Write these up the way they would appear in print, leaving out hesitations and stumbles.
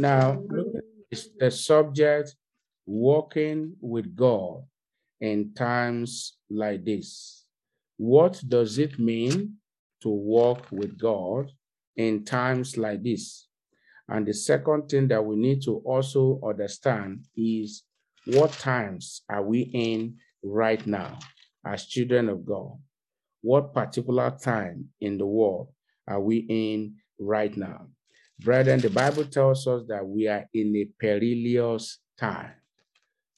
Now, look at the subject, walking with God in times like this. What does it mean to walk with God in times like this? And the second thing that we need to also understand is what times are we in right now as children of God? What particular time in the world are we in right now? Brethren, the Bible tells us that we are in a perilous time.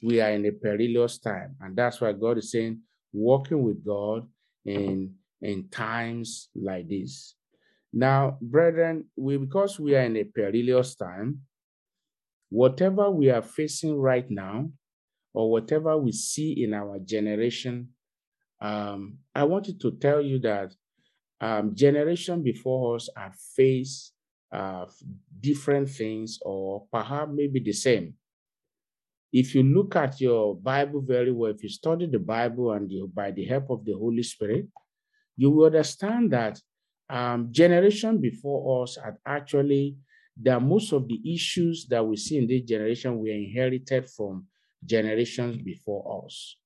We are in a perilous time. And that's why God is saying, walking with God in times like this. Now, brethren, because we are in a perilous time, whatever we are facing right now, or whatever we see in our generation, I wanted to tell you that generation before us have faced different things, or perhaps maybe the same. If you look at your Bible very well, if you study the Bible and by the help of the Holy Spirit, you will understand that generation before us had actually, that most of the issues that we see in this generation were inherited from generations before us.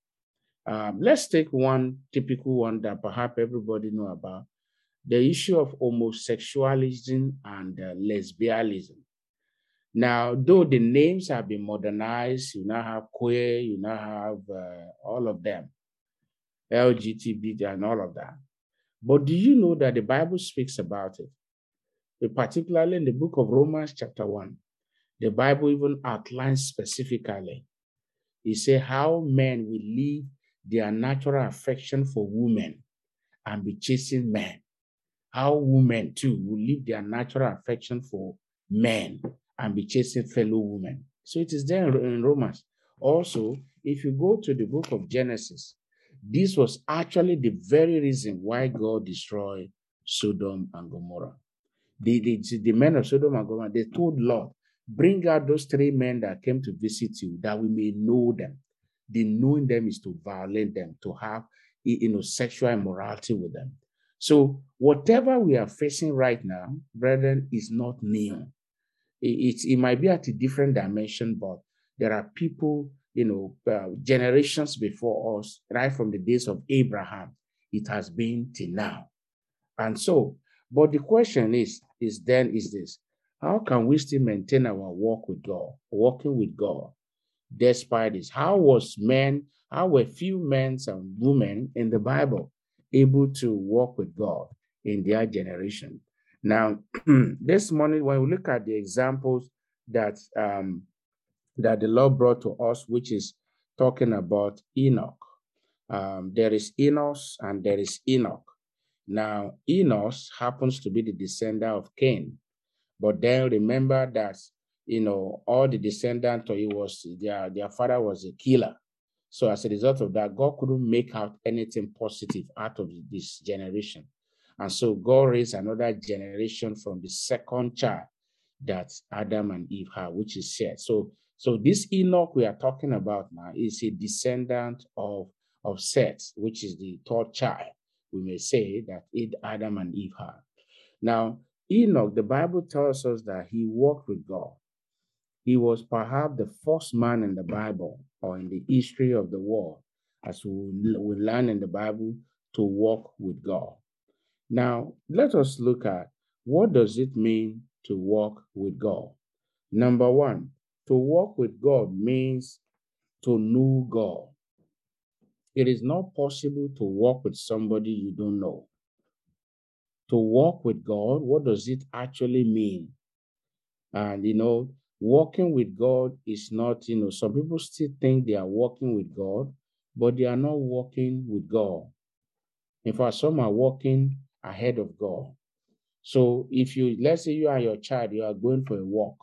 Let's take one typical one that perhaps everybody knows about, the issue of homosexualism and lesbianism. Now, though the names have been modernized, you now have queer, you now have all of them, LGBT and all of that. But do you know that the Bible speaks about it? Particularly in the book of Romans chapter 1, the Bible even outlines specifically. It says how men will leave their natural affection for women and be chasing men. How women too will leave their natural affection for men and be chasing fellow women. So it is there in Romans. Also, if you go to the book of Genesis, this was actually the very reason why God destroyed Sodom and Gomorrah. The men of Sodom and Gomorrah, they told Lot, bring out those three men that came to visit you, that we may know them. The knowing them is to violate them, to have sexual immorality with them. So whatever we are facing right now, brethren, is not new. It might be at a different dimension, but there are people, generations before us, right from the days of Abraham, it has been till now. And so, but the question is this, how can we still maintain our walk with God, walking with God, despite this? How were few men and women in the Bible able to walk with God in their generation? Now, this morning, when we look at the examples that the Lord brought to us, which is talking about Enoch. There is Enos and there is Enoch. Now, Enos happens to be the descendant of Cain. But then remember that, all the descendants, their father was a killer. So as a result of that, God couldn't make out anything positive out of this generation. And so God raised another generation from the second child that Adam and Eve had, which is Seth. So this Enoch we are talking about now is a descendant of Seth, which is the third child, we may say, that Adam and Eve had. Now, Enoch, the Bible tells us that he walked with God. He was perhaps the first man in the Bible or in the history of the world, as we learn in the Bible, to walk with God. Now, let us look at what does it mean to walk with God. Number one, to walk with God means to know God. It is not possible to walk with somebody you don't know. To walk with God, what does it actually mean? And, walking with God is not, some people still think they are walking with God, but they are not walking with God. In fact, some are walking ahead of God. So let's say you are your child, you are going for a walk.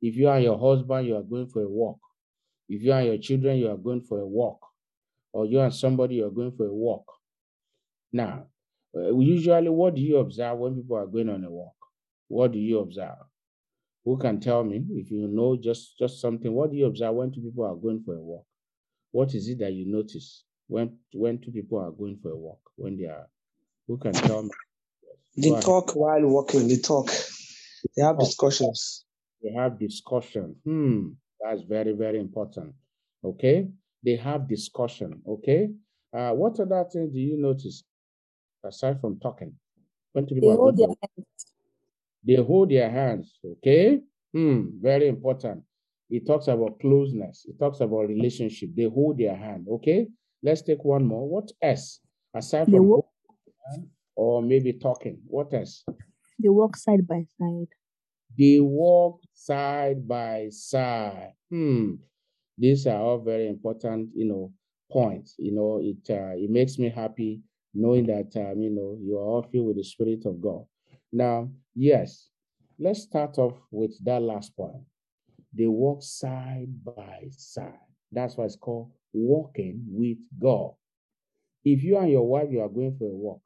If you are your husband, you are going for a walk. If you are your children, you are going for a walk. Or you and somebody, you are going for a walk. Now, usually, what do you observe when people are going on a walk? What do you observe? Who can tell me? If you know just something, what do you observe when two people are going for a walk? What is it that you notice when two people are going for a walk? Who can tell me? They talk while walking. They have discussions. They have discussion. That's very, very important. Okay. They have discussion. Okay. What other things do you notice aside from talking? When people they hold their hands. Okay. Very important. It talks about closeness. It talks about relationship. They hold their hand. Okay. Let's take one more. What else aside from hand, or maybe talking? What else? They walk side by side. They walk side by side. These are all very important, points. It makes me happy knowing that, you are all filled with the Spirit of God. Now, yes, let's start off with that last point. They walk side by side. That's why it's called walking with God. If you and your wife, you are going for a walk,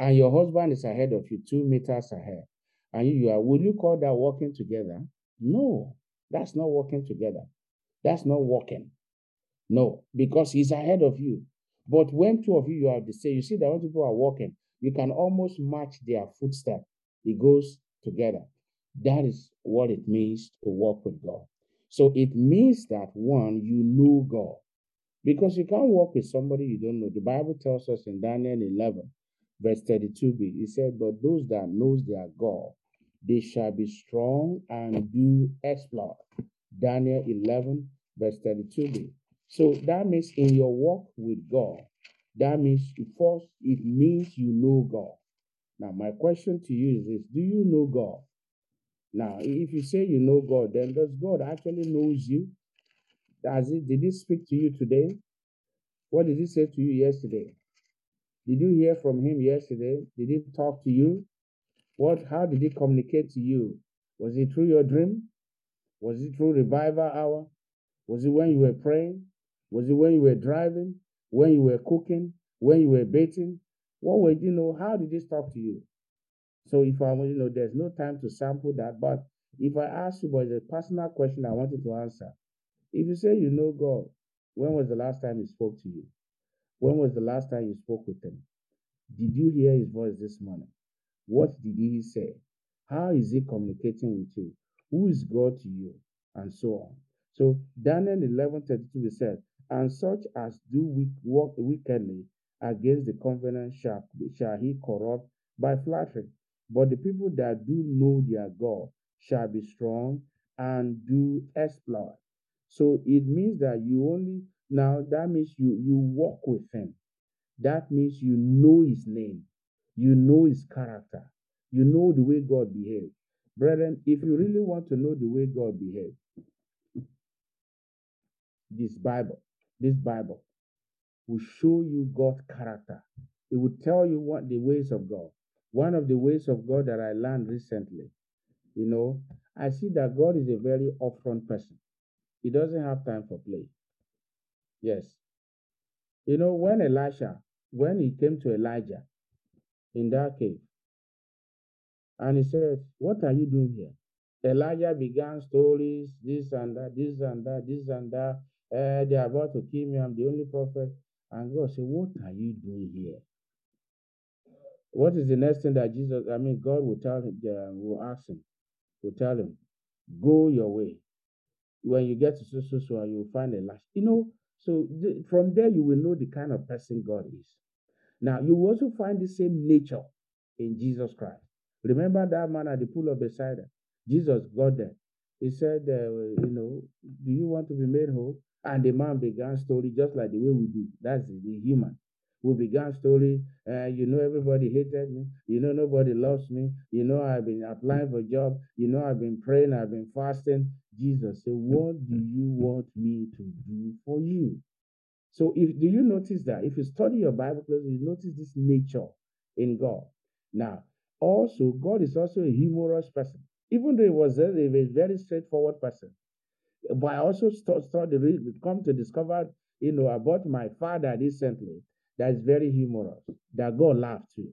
and your husband is ahead of you, 2 meters ahead, and you are, will you call that walking together? No, that's not walking together. That's not walking. No, because he's ahead of you. But when two of you are the same, you see that when people are walking, you can almost match their footstep. It goes together. That is what it means to walk with God. So it means that, one, you know God. Because you can't walk with somebody you don't know. The Bible tells us in Daniel 11, verse 32b, it said, but those that knows their God, they shall be strong and do exploit. Daniel 11, verse 32b. So that means in your walk with God, that means first, it means you know God. Now, my question to you is this: do you know God? Now, if you say you know God, then does God actually knows you? Did he speak to you today? What did he say to you yesterday? Did you hear from him yesterday? Did he talk to you? How did he communicate to you? Was it through your dream? Was it through revival hour? Was it when you were praying? Was it when you were driving? When you were cooking? When you were bathing? How did he talk to you? So if there's no time to sample that, but if I ask you, but it's a personal question I wanted to answer. If you say you know God, when was the last time he spoke to you? When was the last time you spoke with him? Did you hear his voice this morning? What did he say? How is he communicating with you? Who is God to you? And so on. So Daniel 11:32 says, and such as do walk wickedly against the covenant shall he corrupt by flattery. But the people that do know their God shall be strong and do exploit. So it means that you walk with him. That means you know his name. You know his character. You know the way God behaves. Brethren, if you really want to know the way God behaves, this Bible will show you God's character. It will tell you what the ways of God. One of the ways of God that I learned recently, I see that God is a very upfront person. He doesn't have time for play. Yes. When Elisha, when he came to Elijah in that cave, and he said, what are you doing here? Elijah began stories, this and that, this and that, this and that. They are about to kill me. I'm the only prophet. And God said, what are you doing here? What is the next thing that God will tell him, go your way. When you get to so, you'll find Elisha. So from there, you will know the kind of person God is. Now, you will also find the same nature in Jesus Christ. Remember that man at the pool of Bethesda? Jesus got there. He said, do you want to be made whole? And the man began story just like the way we do. That's the human. We began story, everybody hated me. Nobody loves me. I've been applying for a job. I've been praying. I've been fasting. Jesus said, what do you want me to do for you? So do you notice that? If you study your Bible closely, you notice this nature in God. Now, also, God is also a humorous person. Even though he was a very straightforward person. But I also come to discover, about my father recently, that is very humorous, that God laughed too.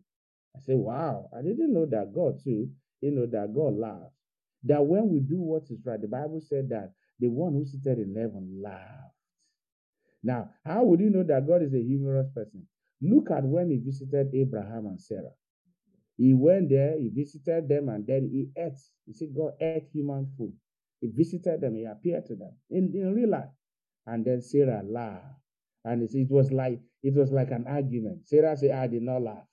I say, wow, I didn't know that God too, that God laughs. That when we do what is right, the Bible said that the one who seated in heaven laughed. Now, how would you know that God is a humorous person? Look at when he visited Abraham and Sarah. He went there, he visited them, and then he ate. You see, God ate human food. He visited them, he appeared to them in real life. And then Sarah laughed. And it was like an argument. Sarah said, I did not laugh.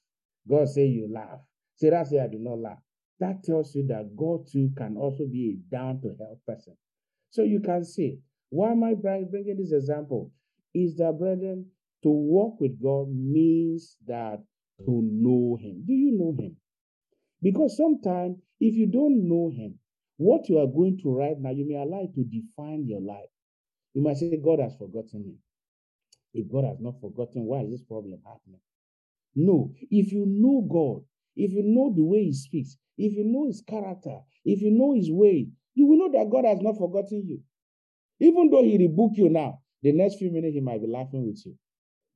God said, you laugh. Sarah said, I did not laugh. That tells you that God too can also be a down-to-earth person. So you can see, why am I bringing this example? Is that, brethren, to walk with God means that to know him. Do you know him? Because sometimes, if you don't know him, what you are going to right now, you may allow it to define your life. You might say, God has forgotten me. If God has not forgotten, why is this problem happening? No. If you know God, if you know the way he speaks, if you know his character, if you know his way, you will know that God has not forgotten you. Even though he rebuked you now, the next few minutes he might be laughing with you.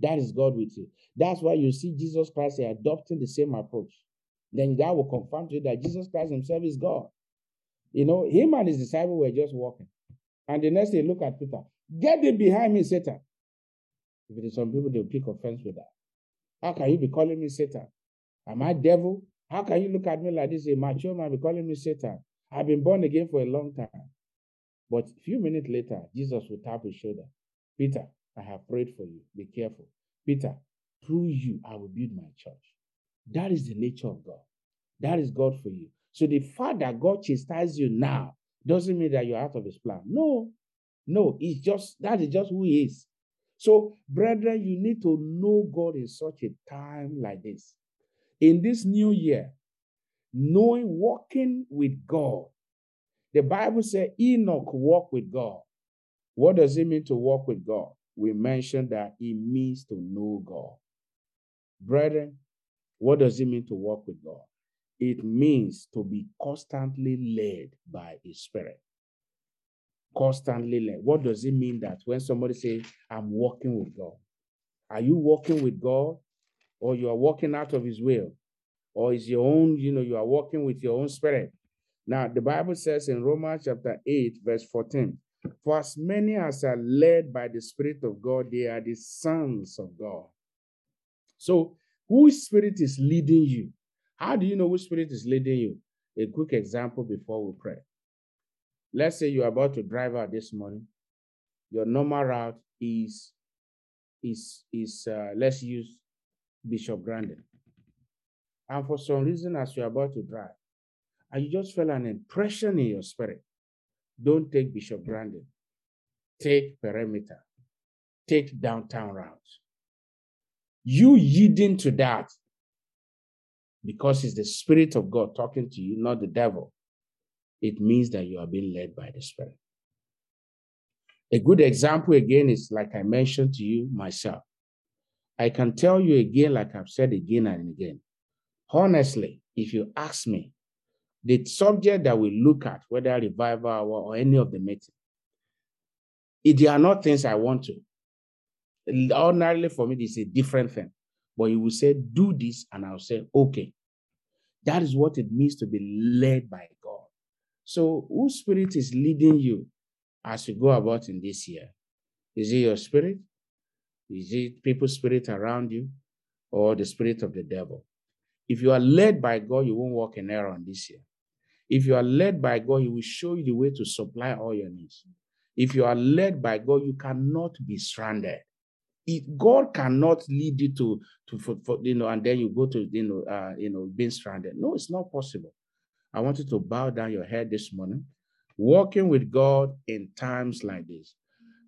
That is God with you. That's why you see Jesus Christ adopting the same approach. Then that will confirm to you that Jesus Christ himself is God. You know, him and his disciples were just walking. And the next day, look at Peter. Get thee behind me, Satan. If it is some people, they'll pick offense with that. How can you be calling me Satan? Am I devil? How can you look at me like this? A mature man be calling me Satan. I've been born again for a long time. But a few minutes later, Jesus will tap his shoulder. Peter, I have prayed for you. Be careful. Peter, through you, I will build my church. That is the nature of God. That is God for you. So the fact that God chastises you now doesn't mean that you're out of his plan. No, that is just who he is. So, brethren, you need to know God in such a time like this. In this new year, knowing, walking with God. The Bible says Enoch walked with God. What does it mean to walk with God? We mentioned that it means to know God. Brethren, what does it mean to walk with God? It means to be constantly led by his Spirit. Constantly led. What does it mean that when somebody says, I'm walking with God? Are you walking with God? Or you are walking out of his will? Or is your own, you are walking with your own spirit? Now, the Bible says in Romans chapter 8, verse 14, for as many as are led by the Spirit of God, they are the sons of God. So, whose spirit is leading you? How do you know which spirit is leading you? A quick example before we pray. Let's say you're about to drive out this morning. Your normal route is let's use Bishop Grandin. And for some reason, as you're about to drive, and you just felt an impression in your spirit, don't take Bishop Grandin. Take perimeter. Take downtown route. You yielding to that because it's the Spirit of God talking to you, not the devil. It means that you are being led by the Spirit. A good example again is, like I mentioned to you, myself. I can tell you again, like I've said again and again. Honestly, if you ask me, the subject that we look at, whether Revival Hour or any of the meeting, they are not things I want to. Ordinarily for me, it's a different thing. But you will say, do this, and I'll say, okay. That is what it means to be led by God. So, whose spirit is leading you as you go about in this year? Is it your spirit? Is it people's spirit around you or the spirit of the devil? If you are led by God, you won't walk in error on this year. If you are led by God, he will show you the way to supply all your needs. If you are led by God, you cannot be stranded. If God cannot lead you to and then you go to, being stranded. No, it's not possible. I want you to bow down your head this morning, walking with God in times like this.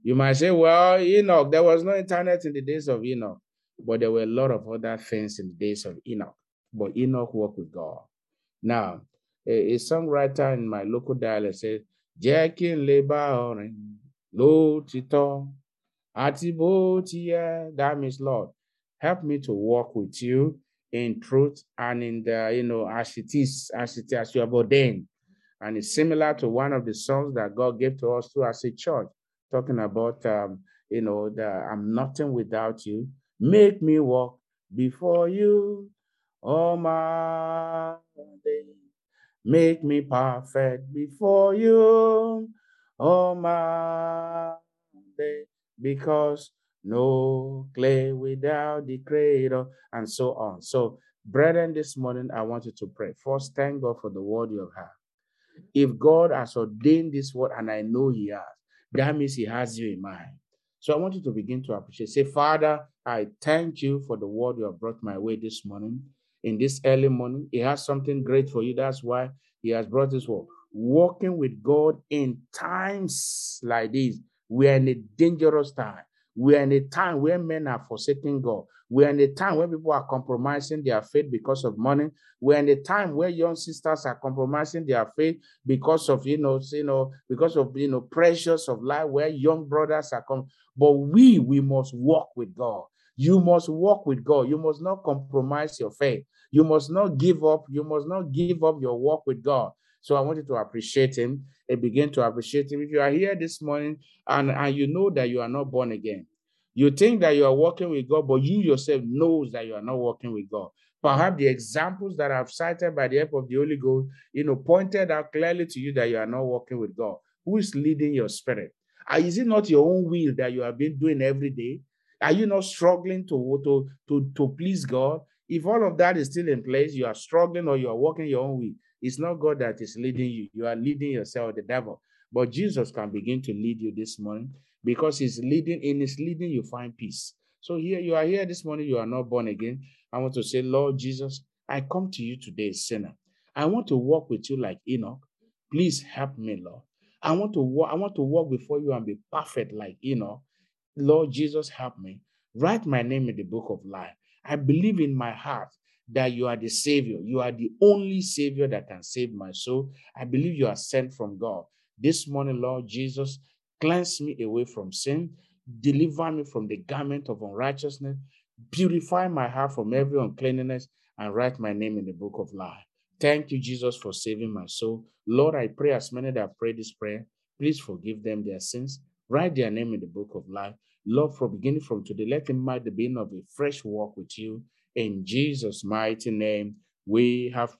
You might say, well, Enoch, there was no internet in the days of Enoch, but there were a lot of other things in the days of Enoch. But Enoch walked with God. Now, a songwriter in my local dialect says, Jackie Laboring, Lo Tito, Atibotia. That means, Lord, help me to walk with you in truth and in the, as it is, as you have ordained. And it's similar to one of the songs that God gave to us too as a church, talking about, I'm nothing without you. Make me walk before you all my days. Make me perfect before you all my days. Because no clay without the Creator, and so on. So Brethren, this morning, I want you to pray. First, thank God for the word you have had. If God has ordained this word, and I know he has, that means he has you in mind. So I want you to begin to appreciate. Say, Father, I thank you for the word you have brought my way this morning. In this early morning, he has something great for you. That's why he has brought this word. Walking with God in times like these, we are in a dangerous time. We are in a time where men are forsaking God. We are in a time where people are compromising their faith because of money. We are in a time where young sisters are compromising their faith because of, pressures of life, where young brothers are coming. But we must walk with God. You must walk with God. You must not compromise your faith. You must not give up. You must not give up your walk with God. So I want you to appreciate him and begin to appreciate him. If you are here this morning and you know that you are not born again, you think that you are walking with God, but you yourself knows that you are not walking with God. Perhaps the examples that I've cited by the help of the Holy Ghost, pointed out clearly to you that you are not walking with God. Who is leading your spirit? Is it not your own will that you have been doing every day? Are you not struggling to please God? If all of that is still in place, you are struggling or you are walking your own way. It's not God that is leading you. You are leading yourself, the devil. But Jesus can begin to lead you this morning because he's leading. In his leading, you find peace. So here you are here this morning. You are not born again. I want to say, Lord Jesus, I come to you today, sinner. I want to walk with you like Enoch. Please help me, Lord. I want to walk before you and be perfect like Enoch. Lord Jesus, help me. Write my name in the book of life. I believe in my heart that you are the Savior. You are the only Savior that can save my soul. I believe you are sent from God. This morning, Lord Jesus, cleanse me away from sin. Deliver me from the garment of unrighteousness. Purify my heart from every uncleanness and write my name in the book of life. Thank you, Jesus, for saving my soul. Lord, I pray as many that pray this prayer, please forgive them their sins. Write their name in the book of life. Lord, from beginning from today, let them mark the beginning of a fresh walk with you. In Jesus' mighty name, we have